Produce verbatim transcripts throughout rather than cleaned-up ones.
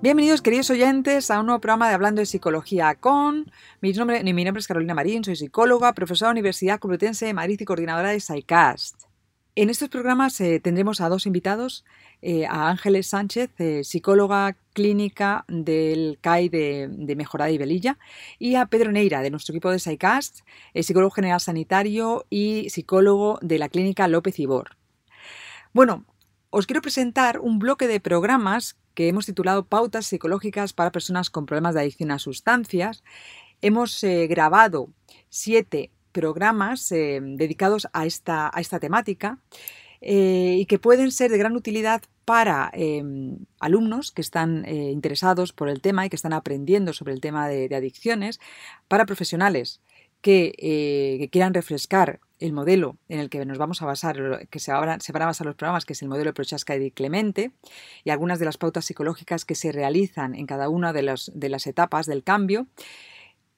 Bienvenidos, queridos oyentes, a un nuevo programa de Hablando de Psicología con... Mi nombre, mi nombre es Carolina Marín, soy psicóloga, profesora de la Universidad Complutense de Madrid y coordinadora de Psycast. En estos programas eh, tendremos a dos invitados, eh, a Ángeles Sánchez, eh, psicóloga clínica del C A I de, de Mejorada y Velilla, y a Pedro Neira, de nuestro equipo de Psycast, eh, psicólogo general sanitario y psicólogo de la clínica López Ibor. Bueno, os quiero presentar un bloque de programas que hemos titulado Pautas psicológicas para personas con problemas de adicción a sustancias. Hemos eh, grabado siete programas eh, dedicados a esta, a esta temática eh, y que pueden ser de gran utilidad para eh, alumnos que están eh, interesados por el tema y que están aprendiendo sobre el tema de, de adicciones, para profesionales que, eh, que quieran refrescar el modelo en el que nos vamos a basar, que se van a basar los programas, que es el modelo de Prochaska y DiClemente, y algunas de las pautas psicológicas que se realizan en cada una de las, de las etapas del cambio,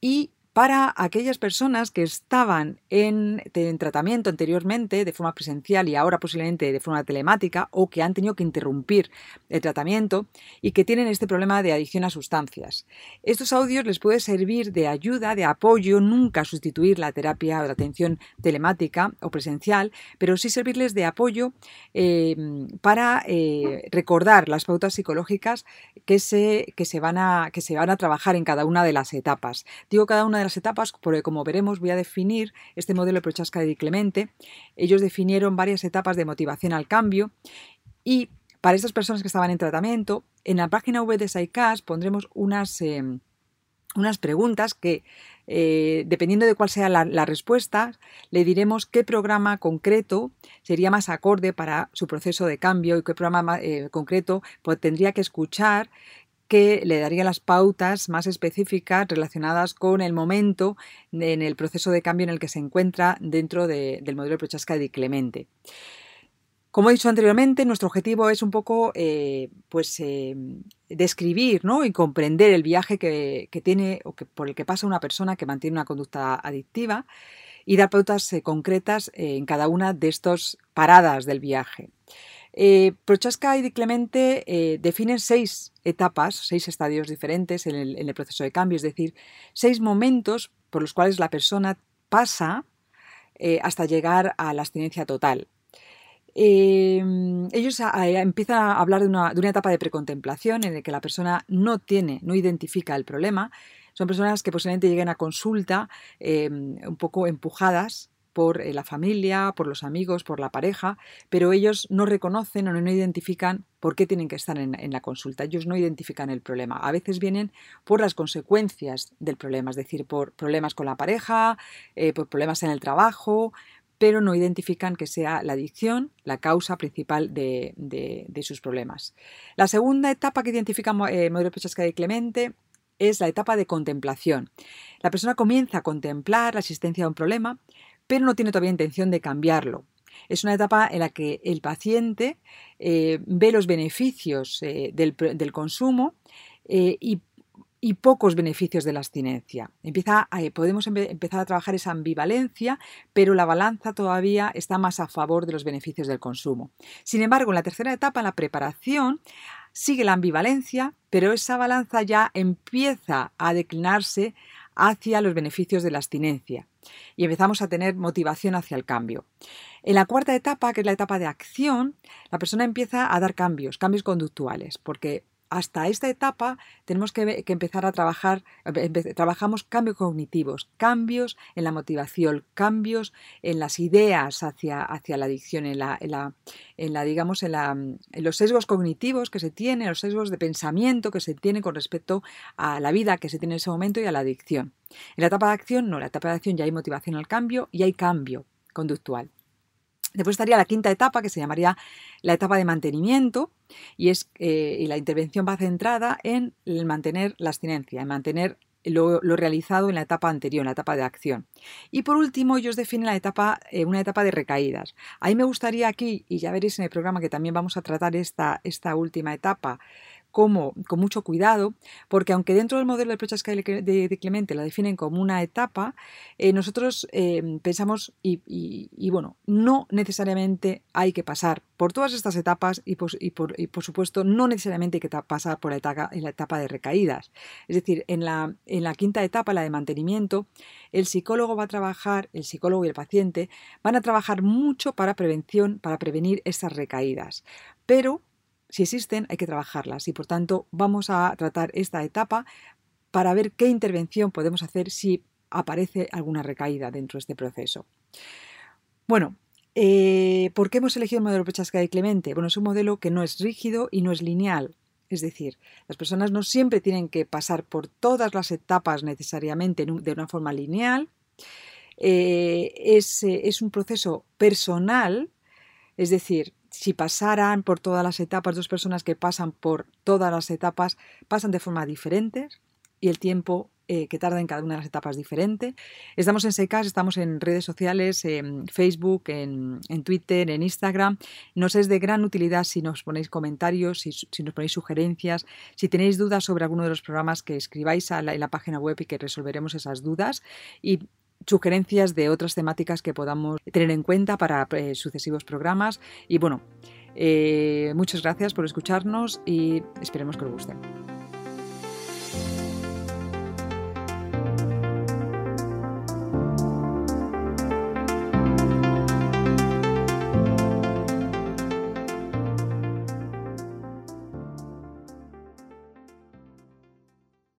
y para aquellas personas que estaban en, en tratamiento anteriormente de forma presencial y ahora posiblemente de forma telemática, o que han tenido que interrumpir el tratamiento y que tienen este problema de adicción a sustancias. Estos audios les puede servir de ayuda, de apoyo, nunca sustituir la terapia o la atención telemática o presencial, pero sí servirles de apoyo eh, para eh, recordar las pautas psicológicas que se, que se van a, que se van a trabajar en cada una de las etapas. Digo cada una de las etapas, porque como veremos voy a definir este modelo de Prochaska y DiClemente. Ellos definieron varias etapas de motivación al cambio, y para estas personas que estaban en tratamiento, en la página web de Psycast pondremos unas, eh, unas preguntas que, eh, dependiendo de cuál sea la, la respuesta, le diremos qué programa concreto sería más acorde para su proceso de cambio y qué programa eh, concreto pues, tendría que escuchar, que le daría las pautas más específicas relacionadas con el momento en el proceso de cambio en el que se encuentra dentro de, del modelo de Prochaska y DiClemente. Como he dicho anteriormente, nuestro objetivo es un poco eh, pues, eh, describir, ¿no?, y comprender el viaje que, que tiene o que, por el que pasa una persona que mantiene una conducta adictiva, y dar pautas eh, concretas eh, en cada una de estas paradas del viaje. Eh, Prochaska y DiClemente eh, definen seis etapas, seis estadios diferentes en el, en el proceso de cambio, es decir, seis momentos por los cuales la persona pasa eh, hasta llegar a la abstinencia total. Eh, ellos a, a, empiezan a hablar de una, de una etapa de precontemplación en la que la persona no tiene, no identifica el problema. Son personas que posiblemente lleguen a consulta eh, un poco empujadas por la familia, por los amigos, por la pareja, pero ellos no reconocen o no identifican por qué tienen que estar en, en la consulta. Ellos no identifican el problema. A veces vienen por las consecuencias del problema, es decir, por problemas con la pareja, eh, por problemas en el trabajo, pero no identifican que sea la adicción la causa principal de, de, de sus problemas. La segunda etapa que identifica eh, modelo Prochaska y DiClemente es la etapa de contemplación. La persona comienza a contemplar la existencia de un problema, pero no tiene todavía intención de cambiarlo. Es una etapa en la que el paciente eh, ve los beneficios eh, del, del consumo eh, y, y pocos beneficios de la abstinencia. Empieza a, eh, podemos empe- empezar a trabajar esa ambivalencia, pero la balanza todavía está más a favor de los beneficios del consumo. Sin embargo, en la tercera etapa, en la preparación, sigue la ambivalencia, pero esa balanza ya empieza a declinarse hacia los beneficios de la abstinencia, y empezamos a tener motivación hacia el cambio. En la cuarta etapa, que es la etapa de acción, la persona empieza a dar cambios, cambios conductuales, porque hasta esta etapa tenemos que, que empezar a trabajar, empe- trabajamos cambios cognitivos, cambios en la motivación, cambios en las ideas hacia, hacia la adicción, en, la, en, la, en, la, digamos, en, la, en los sesgos cognitivos que se tienen, los sesgos de pensamiento que se tienen con respecto a la vida que se tiene en ese momento y a la adicción. En la etapa de acción, no, en la etapa de acción ya hay motivación al cambio y hay cambio conductual. Después estaría la quinta etapa, que se llamaría la etapa de mantenimiento, y es eh, y la intervención va centrada en el mantener la abstinencia, en mantener lo, lo realizado en la etapa anterior, en la etapa de acción. Y por último, ellos definen la etapa, eh, una etapa de recaídas. A mí me gustaría aquí, y ya veréis en el programa que también vamos a tratar esta, esta última etapa, como, con mucho cuidado, porque aunque dentro del modelo de Prochaska de DiClemente la definen como una etapa, eh, nosotros eh, pensamos, y, y, y bueno, no necesariamente hay que pasar por todas estas etapas y por, y por, y por supuesto no necesariamente hay que pasar por la etapa, en la etapa de recaídas. Es decir, en la, en la quinta etapa, la de mantenimiento, el psicólogo va a trabajar, el psicólogo y el paciente van a trabajar mucho para prevención, para prevenir estas recaídas. Pero si existen, hay que trabajarlas y, por tanto, vamos a tratar esta etapa para ver qué intervención podemos hacer si aparece alguna recaída dentro de este proceso. Bueno, eh, ¿por qué hemos elegido el modelo Prochaska de DiClemente? Bueno, es un modelo que no es rígido y no es lineal. Es decir, las personas no siempre tienen que pasar por todas las etapas necesariamente de una forma lineal. Eh, es, eh, es un proceso personal, es decir, si pasaran por todas las etapas, dos personas que pasan por todas las etapas pasan de forma diferente y el tiempo eh, que tarda en cada una de las etapas es diferente. Estamos en Psycast, estamos en redes sociales, en Facebook, en, en Twitter, en Instagram. Nos es de gran utilidad si nos ponéis comentarios, si, si nos ponéis sugerencias, si tenéis dudas sobre alguno de los programas que escribáis a la, en la página web y que resolveremos esas dudas. Y sugerencias de otras temáticas que podamos tener en cuenta para eh, sucesivos programas. Y bueno, eh, muchas gracias por escucharnos y esperemos que os guste.